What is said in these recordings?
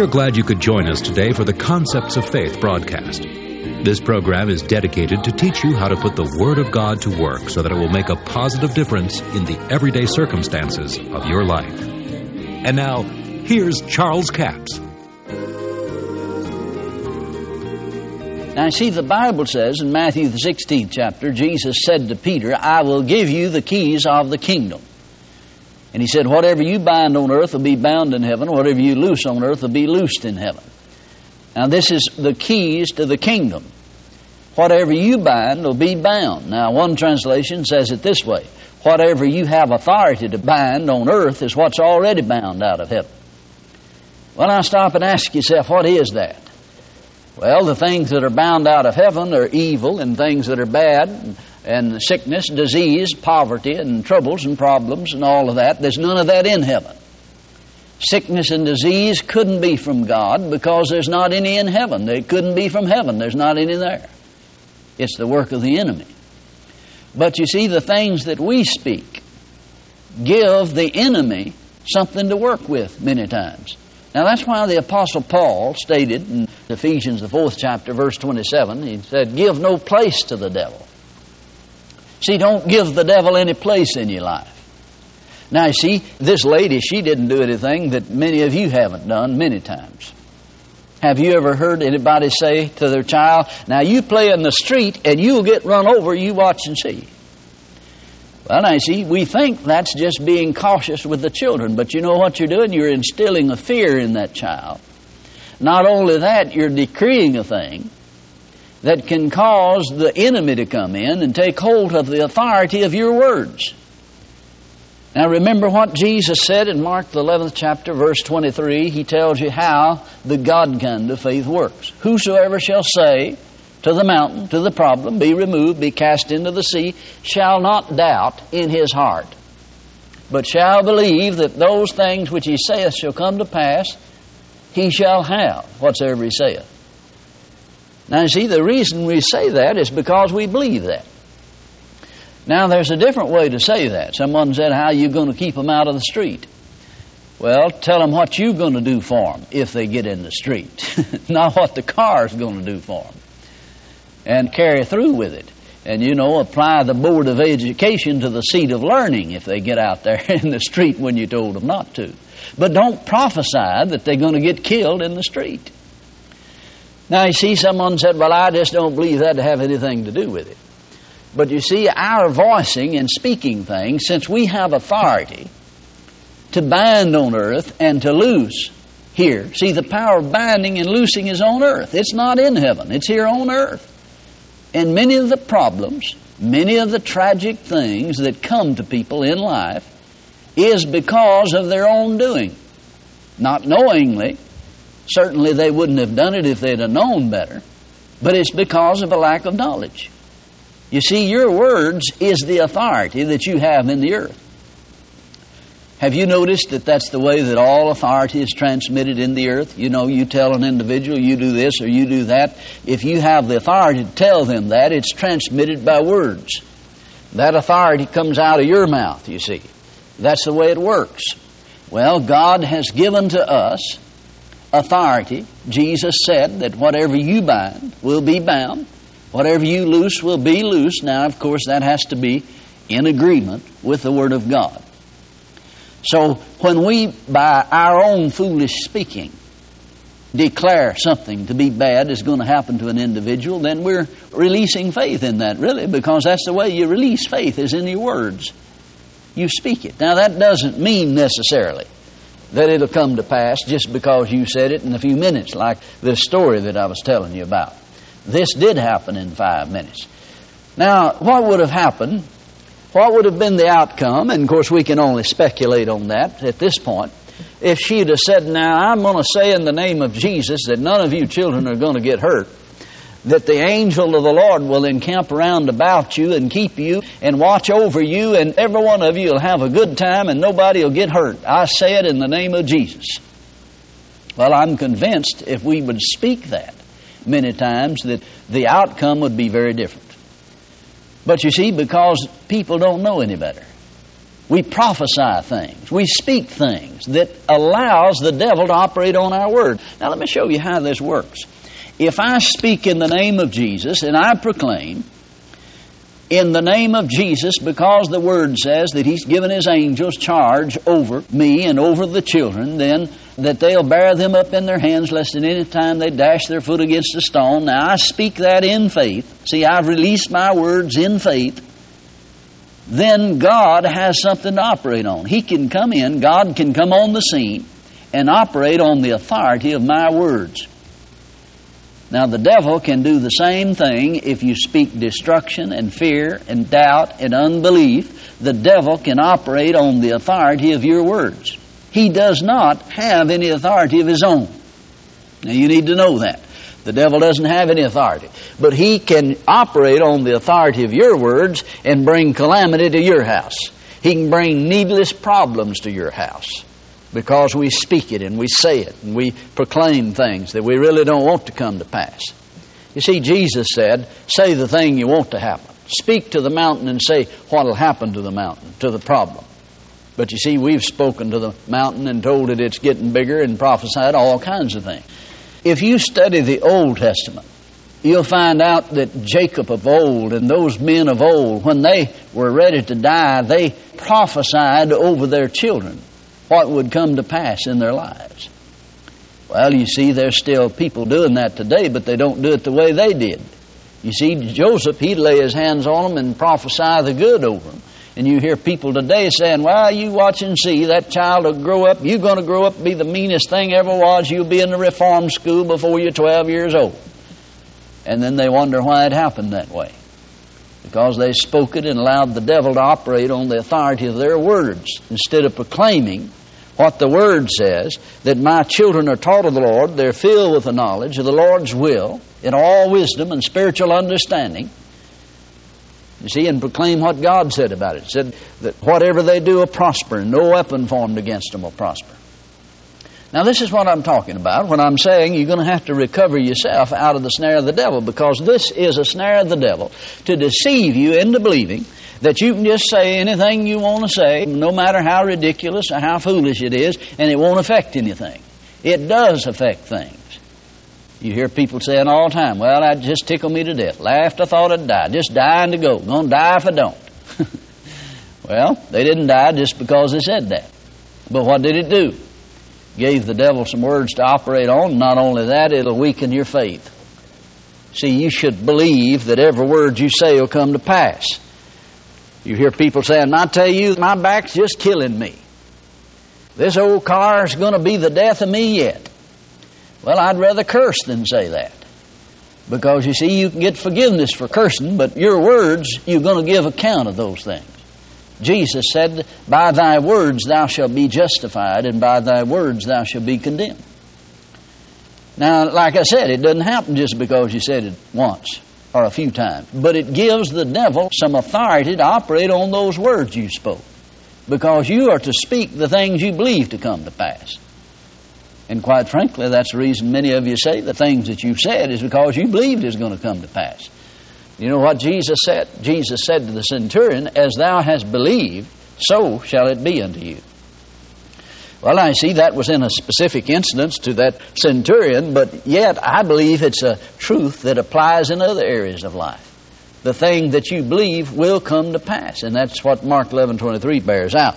We are glad you could join us today for the Concepts of Faith broadcast. This program is dedicated to teach you how to put the Word of God to work so that it will make a positive difference in the everyday circumstances of your life. And now, here's Charles Capps. Now, see, the Bible says in Matthew, the 16th chapter, Jesus said to Peter, I will give you the keys of the kingdom. And he said, whatever you bind on earth will be bound in heaven. Whatever you loose on earth will be loosed in heaven. Now, this is the keys to the kingdom. Whatever you bind will be bound. Now, one translation says it this way. Whatever you have authority to bind on earth is what's already bound out of heaven. Well, now stop and ask yourself, what is that? Well, the things that are bound out of heaven are evil and things that are bad and sickness, disease, poverty and troubles and problems and all of that. There's none of that in heaven. Sickness and disease couldn't be from God because there's not any in heaven. They couldn't be from heaven. There's not any there. It's the work of the enemy. But you see, the things that we speak give the enemy something to work with many times. Now, that's why the Apostle Paul stated in Ephesians, the 4th chapter, verse 27, he said, give no place to the devil. See, don't give the devil any place in your life. Now, you see, this lady, she didn't do anything that many of you haven't done many times. Have you ever heard anybody say to their child, now you play in the street and you'll get run over, you watch and see. Well, now, you see, we think that's just being cautious with the children, but you know what you're doing? You're instilling a fear in that child. Not only that, you're decreeing a thing that can cause the enemy to come in and take hold of the authority of your words. Now, remember what Jesus said in Mark, the 11th chapter, verse 23. He tells you how the God kind of faith works. Whosoever shall say to the mountain, to the problem, be removed, be cast into the sea, shall not doubt in his heart, but shall believe that those things which he saith shall come to pass, he shall have whatsoever he saith. Now, you see, the reason we say that is because we believe that. Now, there's a different way to say that. Someone said, how are you going to keep them out of the street? Well, tell them what you're going to do for them if they get in the street, not what the car's going to do for them, and carry through with it. And, you know, apply the board of education to the seat of learning if they get out there in the street when you told them not to. But don't prophesy that they're going to get killed in the street. Now, you see, someone said, well, I just don't believe that to have anything to do with it. But you see, our voicing and speaking things, since we have authority to bind on earth and to loose here. See, the power of binding and loosing is on earth. It's not in heaven. It's here on earth. And many of the problems, many of the tragic things that come to people in life is because of their own doing. Not knowingly. Certainly they wouldn't have done it if they'd have known better. But it's because of a lack of knowledge. You see, your words is the authority that you have in the earth. Have you noticed that that's the way that all authority is transmitted in the earth? You know, you tell an individual, you do this or you do that. If you have the authority to tell them that, it's transmitted by words. That authority comes out of your mouth, you see. That's the way it works. Well, God has given to us authority. Jesus said that whatever you bind will be bound. Whatever you loose will be loose. Now, of course, that has to be in agreement with the Word of God. So when we, by our own foolish speaking, declare something to be bad is going to happen to an individual, then we're releasing faith in that, really, because that's the way you release faith is in your words. You speak it. Now, that doesn't mean necessarily that it'll come to pass just because you said it in a few minutes, like the story that I was telling you about. This did happen in 5 minutes. Now, what would have happened? What would have been the outcome? And, of course, we can only speculate on that at this point. If she'd have said, now, I'm going to say in the name of Jesus that none of you children are going to get hurt, that the angel of the Lord will encamp around about you and keep you and watch over you, and every one of you will have a good time and nobody will get hurt. I say it in the name of Jesus. Well, I'm convinced if we would speak that many times that the outcome would be very different. But you see, because people don't know any better. We prophesy things. We speak things that allows the devil to operate on our word. Now, let me show you how this works. If I speak in the name of Jesus and I proclaim in the name of Jesus, because the Word says that He's given His angels charge over me and over the children, then that they'll bear them up in their hands lest at any time they dash their foot against a stone. Now, I speak that in faith. See, I've released my words in faith. Then God has something to operate on. He can come in, God can come on the scene and operate on the authority of my words. Now, the devil can do the same thing if you speak destruction and fear and doubt and unbelief. The devil can operate on the authority of your words. He does not have any authority of his own. Now, you need to know that. The devil doesn't have any authority. But he can operate on the authority of your words and bring calamity to your house. He can bring needless problems to your house, because we speak it and we say it and we proclaim things that we really don't want to come to pass. You see, Jesus said, say the thing you want to happen. Speak to the mountain and say what will happen to the mountain, to the problem. But you see, we've spoken to the mountain and told it it's getting bigger and prophesied all kinds of things. If you study the Old Testament, you'll find out that Jacob of old and those men of old, when they were ready to die, they prophesied over their children what would come to pass in their lives. Well, you see, there's still people doing that today, but they don't do it the way they did. You see, Joseph, he'd lay his hands on them and prophesy the good over them. And you hear people today saying, well, you watch and see, that child will grow up, you're going to grow up and be the meanest thing ever was, you'll be in the reform school before you're 12 years old. And then they wonder why it happened that way. Because they spoke it and allowed the devil to operate on the authority of their words instead of proclaiming what the Word says, that my children are taught of the Lord, they're filled with the knowledge of the Lord's will in all wisdom and spiritual understanding. You see, and proclaim what God said about it. It said that whatever they do will prosper, and no weapon formed against them will prosper. Now, this is what I'm talking about when I'm saying you're going to have to recover yourself out of the snare of the devil, because this is a snare of the devil to deceive you into believing that you can just say anything you want to say, no matter how ridiculous or how foolish it is, and it won't affect anything. It does affect things. You hear people saying all the time, well, I just tickled me to death. Laughed, I thought I'd die. Just dying to go. Going to die if I don't. Well, they didn't die just because they said that. But what did it do? Gave the devil some words to operate on. Not only that, it'll weaken your faith. See, you should believe that every word you say will come to pass. You hear people saying, I tell you, my back's just killing me. This old car's going to be the death of me yet. Well, I'd rather curse than say that. Because, you see, you can get forgiveness for cursing, but your words, you're going to give account of those things. Jesus said, by thy words thou shalt be justified, and by thy words thou shalt be condemned. Now, like I said, it doesn't happen just because you said it once or a few times. But it gives the devil some authority to operate on those words you spoke, because you are to speak the things you believe to come to pass. And quite frankly, that's the reason many of you say the things that you've said is because you believed it's going to come to pass. You know what Jesus said? Jesus said to the centurion, as thou hast believed, so shall it be unto you. Well, I see that was in a specific instance to that centurion, but yet I believe it's a truth that applies in other areas of life. The thing that you believe will come to pass, and that's what Mark 11:23 bears out.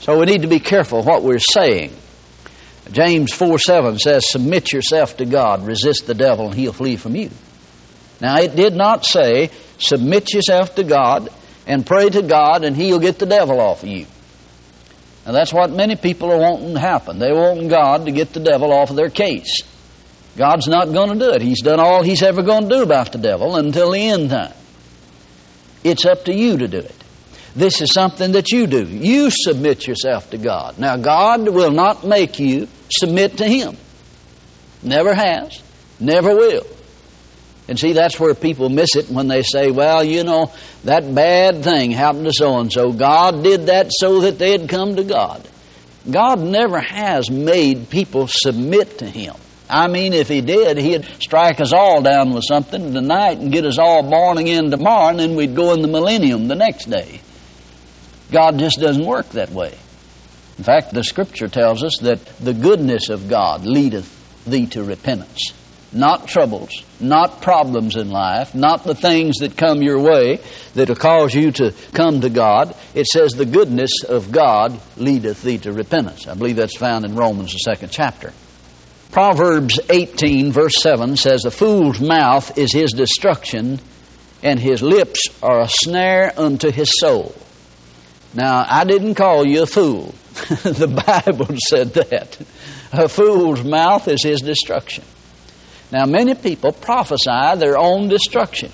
So we need to be careful what we're saying. James 4:7 says, submit yourself to God, resist the devil, and he'll flee from you. Now, it did not say, submit yourself to God and pray to God and he'll get the devil off of you. Now, that's what many people are wanting to happen. They want God to get the devil off of their case. God's not going to do it. He's done all he's ever going to do about the devil until the end time. It's up to you to do it. This is something that you do. You submit yourself to God. Now, God will not make you submit to him. Never has, never will. And see, that's where people miss it when they say, well, you know, that bad thing happened to so-and-so. God did that so that they'd come to God. God never has made people submit to him. I mean, if he did, he'd strike us all down with something tonight and get us all born again tomorrow, and then we'd go in the millennium the next day. God just doesn't work that way. In fact, the Scripture tells us that the goodness of God leadeth thee to repentance. Not troubles, not problems in life, not the things that come your way that will cause you to come to God. It says the goodness of God leadeth thee to repentance. I believe that's found in Romans, the 2nd chapter. Proverbs 18, verse 7 says, "A fool's mouth is his destruction, and his lips are a snare unto his soul." Now, I didn't call you a fool. The Bible said that. A fool's mouth is his destruction. Now, many people prophesy their own destruction.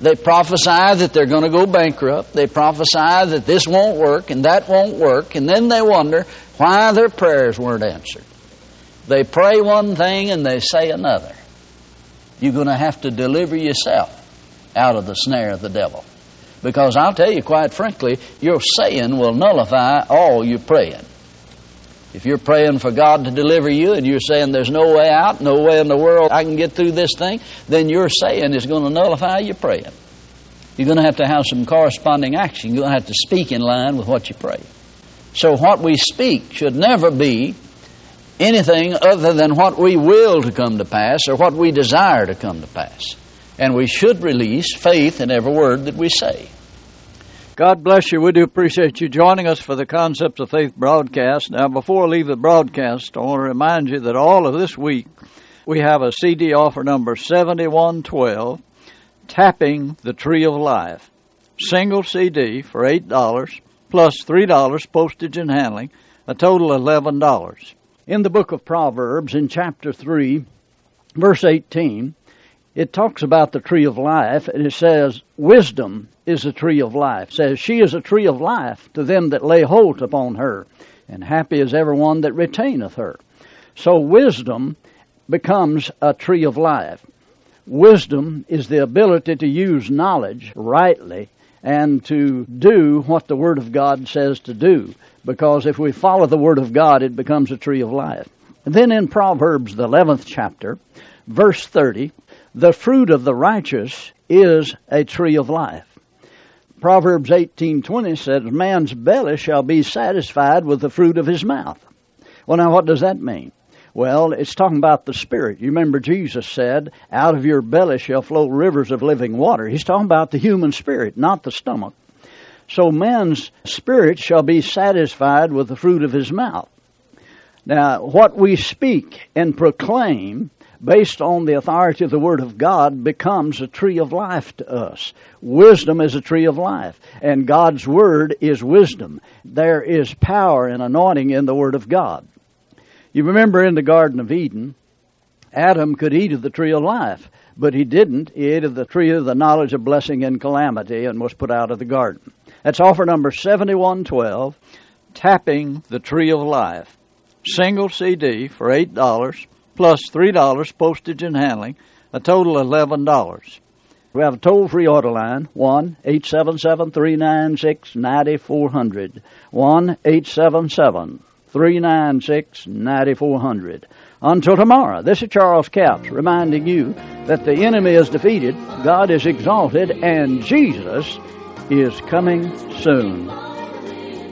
They prophesy that they're going to go bankrupt. They prophesy that this won't work and that won't work. And then they wonder why their prayers weren't answered. They pray one thing and they say another. You're going to have to deliver yourself out of the snare of the devil. Because I'll tell you quite frankly, your saying will nullify all your praying. If you're praying for God to deliver you and you're saying there's no way out, no way in the world I can get through this thing, then your saying is going to nullify your praying. You're going to have some corresponding action. You're going to have to speak in line with what you pray. So what we speak should never be anything other than what we will to come to pass or what we desire to come to pass. And we should release faith in every word that we say. God bless you. We do appreciate you joining us for the Concepts of Faith broadcast. Now, before I leave the broadcast, I want to remind you that all of this week we have a CD offer number 7112, Tapping the Tree of Life. Single CD for $8 plus $3 postage and handling, a total of $11. In the book of Proverbs, in chapter 3, verse 18, it talks about the tree of life, and it says, "Wisdom is a tree of life." It says, "She is a tree of life to them that lay hold upon her, and happy is everyone that retaineth her." So wisdom becomes a tree of life. Wisdom is the ability to use knowledge rightly and to do what the Word of God says to do, because if we follow the Word of God, it becomes a tree of life. And then in Proverbs, the 11th chapter, verse 30, "The fruit of the righteous is a tree of life." Proverbs 18:20 says, "Man's belly shall be satisfied with the fruit of his mouth." Well, now, what does that mean? Well, it's talking about the Spirit. You remember Jesus said, "Out of your belly shall flow rivers of living water." He's talking about the human spirit, not the stomach. So man's spirit shall be satisfied with the fruit of his mouth. Now, what we speak and proclaim based on the authority of the Word of God becomes a tree of life to us. Wisdom is a tree of life, and God's Word is wisdom. There is power and anointing in the Word of God. You remember in the Garden of Eden, Adam could eat of the tree of life, but he didn't. He ate of the tree of the knowledge of blessing and calamity and was put out of the garden. That's offer number 7112, Tapping the Tree of Life. Single CD for $8. Plus $3 postage and handling, a total of $11. We have a toll-free order line, 1-877-396-9400, 1-877-396-9400. Until tomorrow, this is Charles Capps reminding you that the enemy is defeated, God is exalted, and Jesus is coming soon.